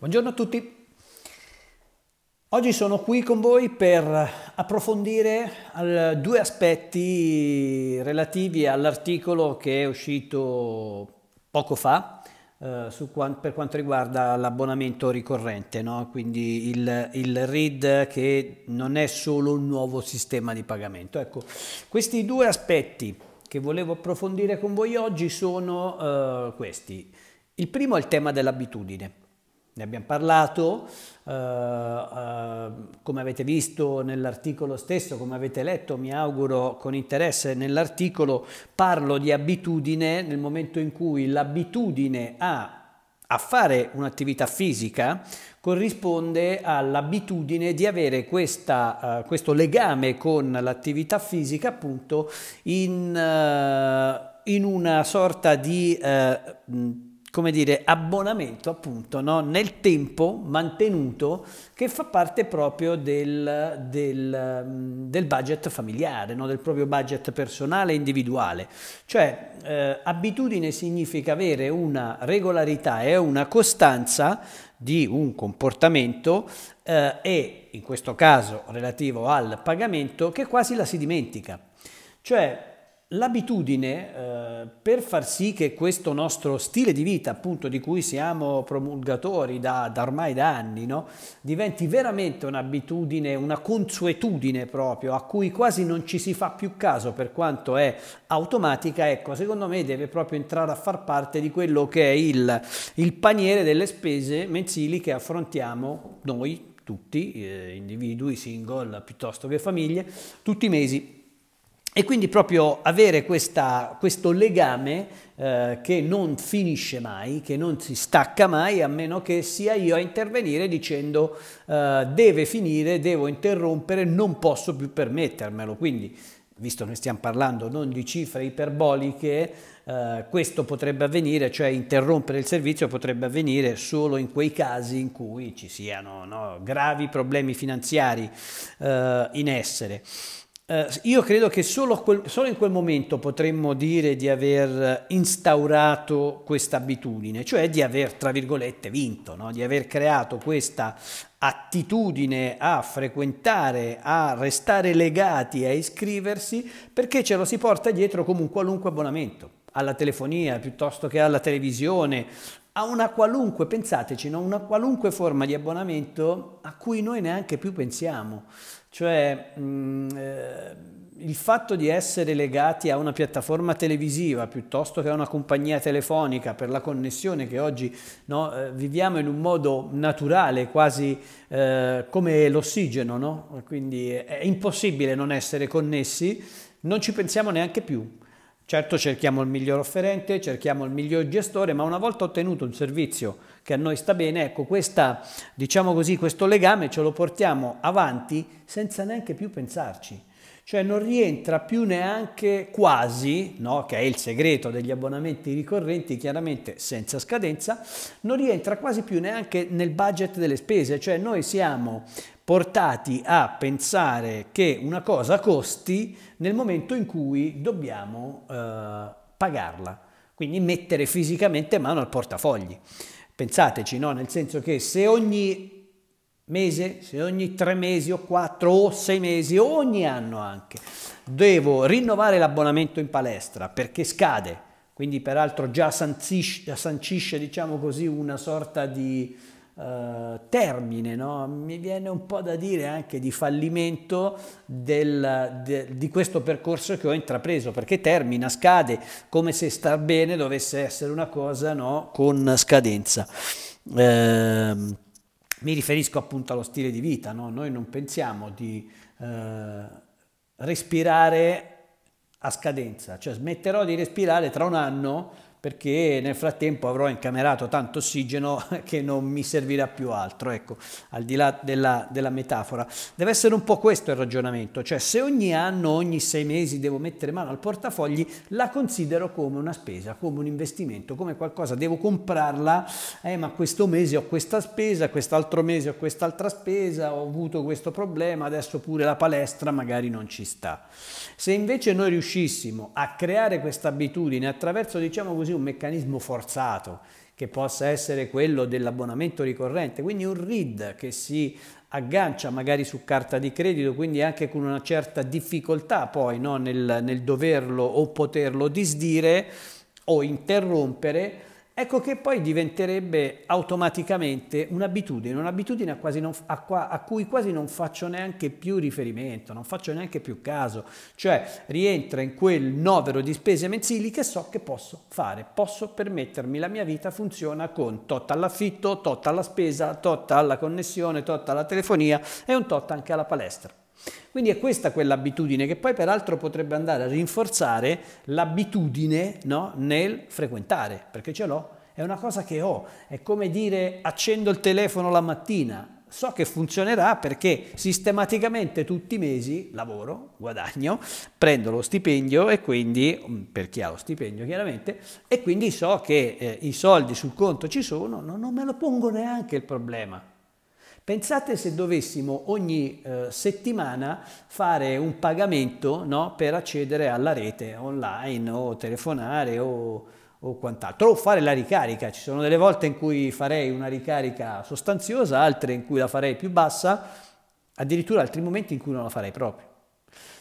Buongiorno a tutti, oggi sono qui con voi per approfondire due aspetti relativi all'articolo che è uscito poco fa per quanto riguarda l'abbonamento ricorrente, no? Quindi il RID, che non è solo un nuovo sistema di pagamento. Ecco, questi due aspetti che volevo approfondire con voi oggi sono questi. Il primo è il tema dell'abitudine. Ne abbiamo parlato, come avete visto nell'articolo stesso, come avete letto, mi auguro con interesse nell'articolo, parlo di abitudine nel momento in cui l'abitudine a fare un'attività fisica corrisponde all'abitudine di avere questo legame con l'attività fisica, appunto, in una sorta di come dire, abbonamento, appunto, no? Nel tempo mantenuto, che fa parte proprio del budget familiare, no? Del proprio budget personale e individuale. Cioè, abitudine significa avere una regolarità e una costanza di un comportamento e, in questo caso, relativo al pagamento, che quasi la si dimentica. Cioè, l'abitudine, per far sì che questo nostro stile di vita, appunto, di cui siamo promulgatori da ormai da anni, no? Diventi veramente un'abitudine, una consuetudine proprio, a cui quasi non ci si fa più caso per quanto è automatica, ecco, secondo me deve proprio entrare a far parte di quello che è il paniere delle spese mensili che affrontiamo noi tutti, individui, single, piuttosto che famiglie, tutti i mesi. E quindi proprio avere questo legame che non finisce mai, che non si stacca mai, a meno che sia io a intervenire dicendo deve finire, devo interrompere, non posso più permettermelo. Quindi, visto che stiamo parlando non di cifre iperboliche, questo potrebbe avvenire, cioè interrompere il servizio potrebbe avvenire solo in quei casi in cui ci siano gravi problemi finanziari in essere. Io credo che solo in quel momento potremmo dire di aver instaurato questa abitudine, cioè di aver, tra virgolette, vinto, no? Di aver creato questa attitudine a frequentare, a restare legati, a iscriversi, perché ce lo si porta dietro come un qualunque abbonamento, alla telefonia piuttosto che alla televisione, a una qualunque, pensateci, no? Una qualunque forma di abbonamento a cui noi neanche più pensiamo. Cioè il fatto di essere legati a una piattaforma televisiva piuttosto che a una compagnia telefonica per la connessione che oggi viviamo in un modo naturale, quasi come l'ossigeno, no? Quindi è impossibile non essere connessi, non ci pensiamo neanche più. Certo, cerchiamo il miglior offerente, cerchiamo il miglior gestore, ma una volta ottenuto un servizio che a noi sta bene, ecco, questo legame ce lo portiamo avanti senza neanche più pensarci. Cioè non rientra più neanche quasi, no? Che è il segreto degli abbonamenti ricorrenti, chiaramente senza scadenza, non rientra quasi più neanche nel budget delle spese. Cioè noi siamo portati a pensare che una cosa costi nel momento in cui dobbiamo pagarla, quindi mettere fisicamente mano al portafogli. Pensateci, no? Nel senso che se ogni mese, se ogni 3 mesi o 4 o 6 mesi o ogni anno anche devo rinnovare l'abbonamento in palestra perché scade, quindi peraltro già sancisce, diciamo così, una sorta di termine, no? Mi viene un po' da dire anche di fallimento di questo percorso che ho intrapreso, perché termina, scade, come se star bene dovesse essere una cosa, no? Con scadenza. Mi riferisco appunto allo stile di vita, no? Noi non pensiamo di respirare a scadenza, cioè smetterò di respirare tra un anno perché nel frattempo avrò incamerato tanto ossigeno che non mi servirà più altro, ecco, al di là della metafora. Deve essere un po' questo il ragionamento, cioè se ogni anno, ogni 6 mesi devo mettere mano al portafogli, la considero come una spesa, come un investimento, come qualcosa, devo comprarla, ma questo mese ho questa spesa, quest'altro mese ho quest'altra spesa, ho avuto questo problema, adesso pure la palestra magari non ci sta. Se invece noi riuscissimo a creare questa abitudine attraverso, diciamo così, un meccanismo forzato che possa essere quello dell'abbonamento ricorrente, quindi un RID che si aggancia magari su carta di credito, quindi anche con una certa difficoltà poi, no, nel doverlo o poterlo disdire o interrompere, ecco che poi diventerebbe automaticamente un'abitudine, a cui quasi non faccio neanche più riferimento, non faccio neanche più caso, cioè rientra in quel novero di spese mensili che so che posso fare, posso permettermi, la mia vita funziona con tot all'affitto, tot alla spesa, tot alla connessione, tot alla telefonia e un tot anche alla palestra. Quindi è questa quell'abitudine che poi peraltro potrebbe andare a rinforzare l'abitudine, no, nel frequentare, perché ce l'ho, è una cosa che ho, è come dire accendo il telefono la mattina, so che funzionerà perché sistematicamente tutti i mesi lavoro, guadagno, prendo lo stipendio e quindi, per chi ha lo stipendio chiaramente, e quindi so che i soldi sul conto ci sono, non me lo pongo neanche il problema. Pensate se dovessimo ogni settimana fare un pagamento, no, per accedere alla rete online o telefonare o quant'altro, o fare la ricarica. Ci sono delle volte in cui farei una ricarica sostanziosa, altre in cui la farei più bassa, addirittura altri momenti in cui non la farei proprio.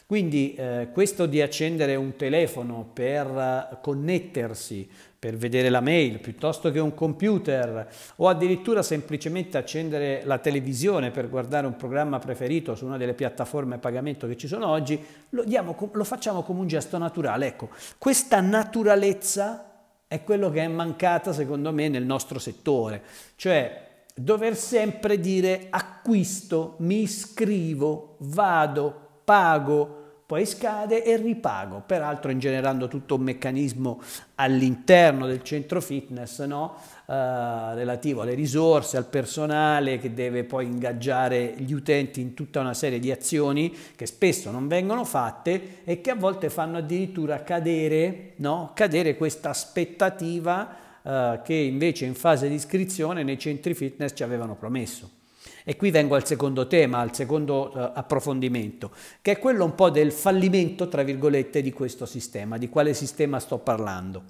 Quindi questo di accendere un telefono per connettersi, per vedere la mail piuttosto che un computer, o addirittura semplicemente accendere la televisione per guardare un programma preferito su una delle piattaforme a pagamento che ci sono oggi, lo facciamo come un gesto naturale. Ecco, questa naturalezza è quello che è mancata secondo me nel nostro settore, cioè dover sempre dire acquisto, mi iscrivo, vado, pago, poi scade e ripago, peraltro ingenerando tutto un meccanismo all'interno del centro fitness, no? Relativo alle risorse, al personale che deve poi ingaggiare gli utenti in tutta una serie di azioni che spesso non vengono fatte e che a volte fanno addirittura cadere, no? Cadere questa aspettativa che invece in fase di iscrizione nei centri fitness ci avevano promesso. E qui vengo al secondo tema, al secondo approfondimento, che è quello un po' del fallimento, tra virgolette, di questo sistema. Di quale sistema sto parlando?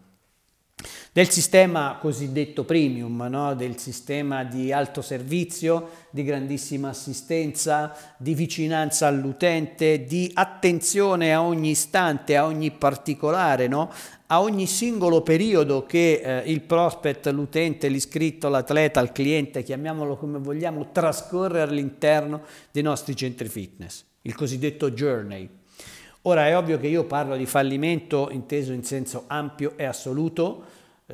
Del sistema cosiddetto premium, no? Del sistema di alto servizio, di grandissima assistenza, di vicinanza all'utente, di attenzione a ogni istante, a ogni particolare, no? A ogni singolo periodo che il prospect, l'utente, l'iscritto, l'atleta, il cliente, chiamiamolo come vogliamo, trascorre all'interno dei nostri centri fitness, il cosiddetto journey. Ora è ovvio che io parlo di fallimento inteso in senso ampio e assoluto,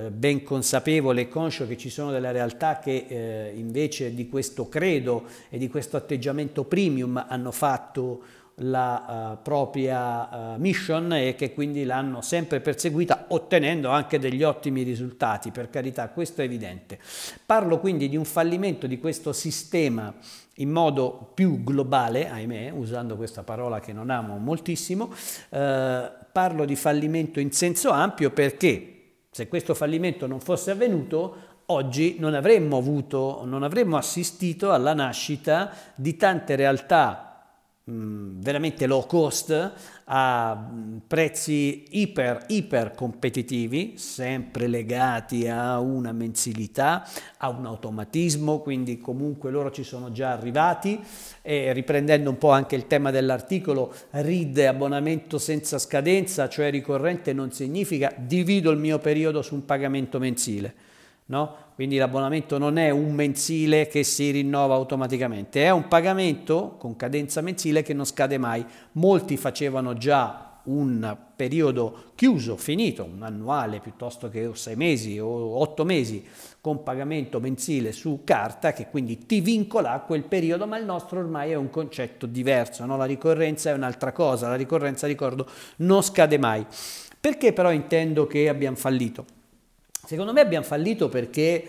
ben consapevole e conscio che ci sono delle realtà che invece di questo credo e di questo atteggiamento premium hanno fatto la propria mission e che quindi l'hanno sempre perseguita ottenendo anche degli ottimi risultati, per carità, questo è evidente. Parlo quindi di un fallimento di questo sistema in modo più globale, ahimè, usando questa parola che non amo moltissimo, parlo di fallimento in senso ampio perché se questo fallimento non fosse avvenuto oggi non avremmo assistito alla nascita di tante realtà veramente low cost a prezzi iper competitivi, sempre legati a una mensilità, a un automatismo, quindi comunque loro ci sono già arrivati e riprendendo un po' anche il tema dell'articolo, RID, abbonamento senza scadenza, cioè ricorrente, non significa divido il mio periodo su un pagamento mensile, no? Quindi l'abbonamento non è un mensile che si rinnova automaticamente, è un pagamento con cadenza mensile che non scade mai. Molti facevano già un periodo chiuso, finito, un annuale piuttosto che 6 mesi o 8 mesi con pagamento mensile su carta che quindi ti vincola a quel periodo, ma il nostro ormai è un concetto diverso, no? La ricorrenza è un'altra cosa, la ricorrenza, ricordo, non scade mai. Perché però intendo che abbiamo fallito? Secondo me abbiamo fallito perché,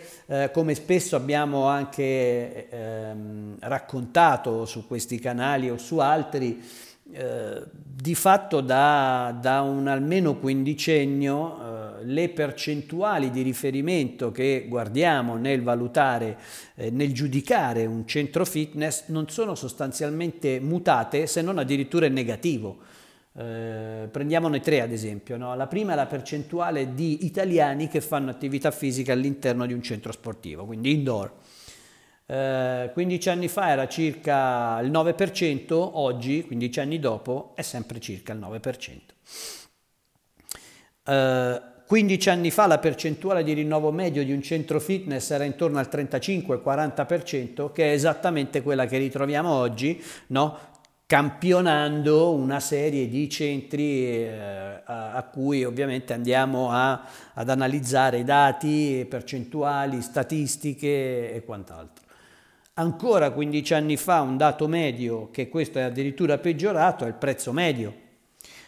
come spesso abbiamo anche raccontato su questi canali o su altri, di fatto da un almeno quindicennio le percentuali di riferimento che guardiamo nel valutare, nel giudicare un centro fitness non sono sostanzialmente mutate, se non addirittura in negativo. Prendiamone tre ad esempio, no? La prima è la percentuale di italiani che fanno attività fisica all'interno di un centro sportivo, quindi indoor. 15 anni fa era circa il 9%, oggi, 15 anni dopo, è sempre circa il 9%. 15 anni fa la percentuale di rinnovo medio di un centro fitness era intorno al 35-40%, che è esattamente quella che ritroviamo oggi, no? Campionando una serie di centri a cui ovviamente andiamo ad analizzare i dati, percentuali, statistiche e quant'altro. Ancora 15 anni fa un dato medio, che questo è addirittura peggiorato, è il prezzo medio.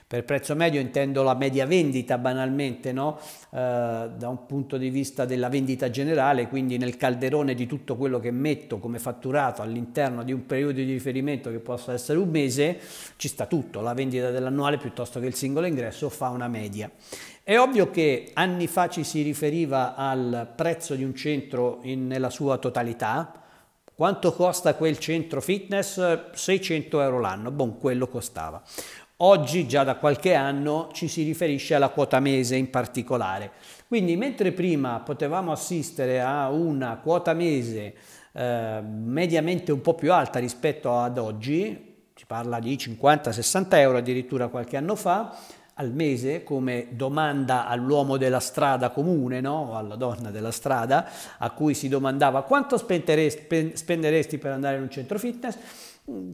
Per prezzo medio intendo la media vendita banalmente, no? Da un punto di vista della vendita generale, quindi nel calderone di tutto quello che metto come fatturato all'interno di un periodo di riferimento che possa essere un mese, ci sta tutto, la vendita dell'annuale piuttosto che il singolo ingresso fa una media. È ovvio che anni fa ci si riferiva al prezzo di un centro nella sua totalità. Quanto costa quel centro fitness? 600 euro l'anno, bon, quello costava. Oggi, già da qualche anno, ci si riferisce alla quota mese in particolare. Quindi, mentre prima potevamo assistere a una quota mese mediamente un po' più alta rispetto ad oggi, si parla di 50-60 euro addirittura qualche anno fa, al mese, come domanda all'uomo della strada comune, no? O alla donna della strada, a cui si domandava quanto spenderesti per andare in un centro fitness,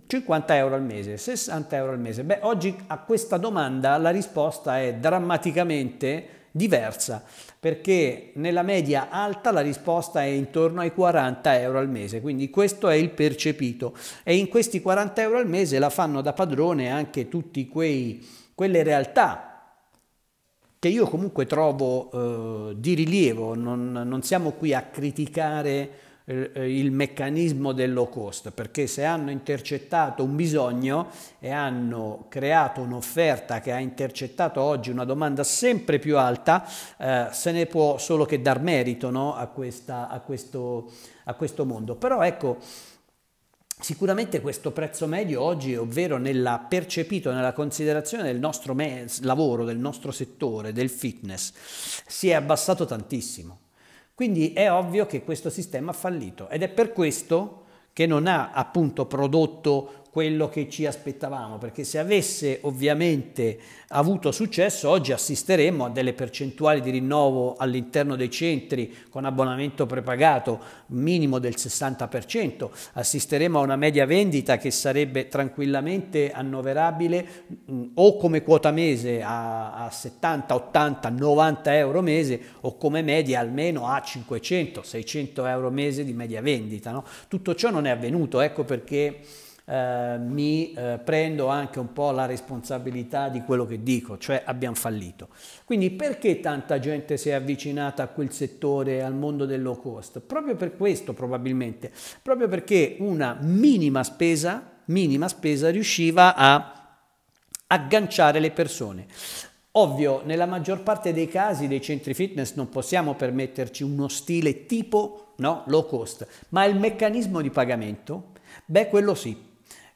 50 euro al mese, 60 euro al mese. Beh, oggi a questa domanda la risposta è drammaticamente diversa, perché nella media alta la risposta è intorno ai 40 euro al mese, quindi questo è il percepito, e in questi 40 euro al mese la fanno da padrone anche tutti quelle realtà che io comunque trovo di rilievo. Non siamo qui a criticare il meccanismo del low cost, perché se hanno intercettato un bisogno e hanno creato un'offerta che ha intercettato oggi una domanda sempre più alta, se ne può solo che dar merito, no? a questo mondo. Però ecco, sicuramente questo prezzo medio oggi, ovvero nella considerazione del nostro lavoro, del nostro settore, del fitness, si è abbassato tantissimo. Quindi è ovvio che questo sistema ha fallito, ed è per questo che non ha appunto prodotto quello che ci aspettavamo, perché se avesse ovviamente avuto successo oggi assisteremmo a delle percentuali di rinnovo all'interno dei centri con abbonamento prepagato minimo del 60%, assisteremo a una media vendita che sarebbe tranquillamente annoverabile o come quota mese a 70, 80, 90 euro mese, o come media almeno a 500, 600 euro mese di media vendita, no? Tutto ciò non è avvenuto, ecco perché mi prendo anche un po' la responsabilità di quello che dico, cioè abbiamo fallito. Quindi perché tanta gente si è avvicinata a quel settore, al mondo del low cost? Proprio per questo, probabilmente, proprio perché una minima spesa riusciva a agganciare le persone. Ovvio, nella maggior parte dei casi dei centri fitness non possiamo permetterci uno stile tipo, no, low cost, ma il meccanismo di pagamento, beh, quello sì,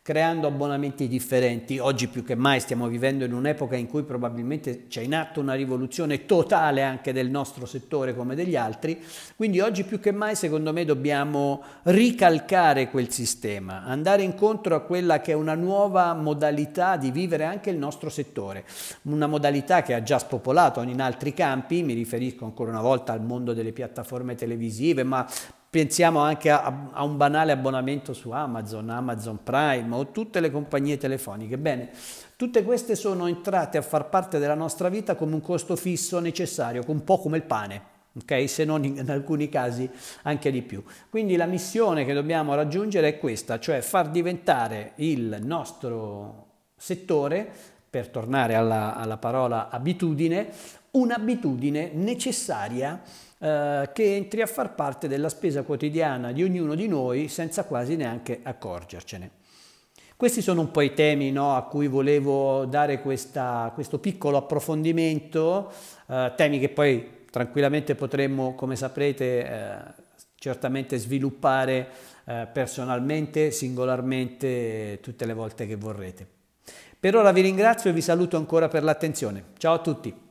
creando abbonamenti differenti. Oggi più che mai stiamo vivendo in un'epoca in cui probabilmente c'è in atto una rivoluzione totale anche del nostro settore come degli altri, quindi oggi più che mai secondo me dobbiamo ricalcare quel sistema, andare incontro a quella che è una nuova modalità di vivere anche il nostro settore, una modalità che ha già spopolato in altri campi, mi riferisco ancora una volta al mondo delle piattaforme televisive, ma pensiamo anche a un banale abbonamento su Amazon, Amazon Prime o tutte le compagnie telefoniche. Bene, tutte queste sono entrate a far parte della nostra vita come un costo fisso necessario, un po' come il pane, ok? Se non in alcuni casi anche di più. Quindi la missione che dobbiamo raggiungere è questa, cioè far diventare il nostro settore, per tornare alla parola abitudine, un'abitudine necessaria che entri a far parte della spesa quotidiana di ognuno di noi senza quasi neanche accorgercene. Questi sono un po' i temi, no, a cui volevo dare questo piccolo approfondimento, temi che poi tranquillamente potremmo, come saprete, certamente sviluppare personalmente, singolarmente, tutte le volte che vorrete. Per ora vi ringrazio e vi saluto ancora per l'attenzione. Ciao a tutti.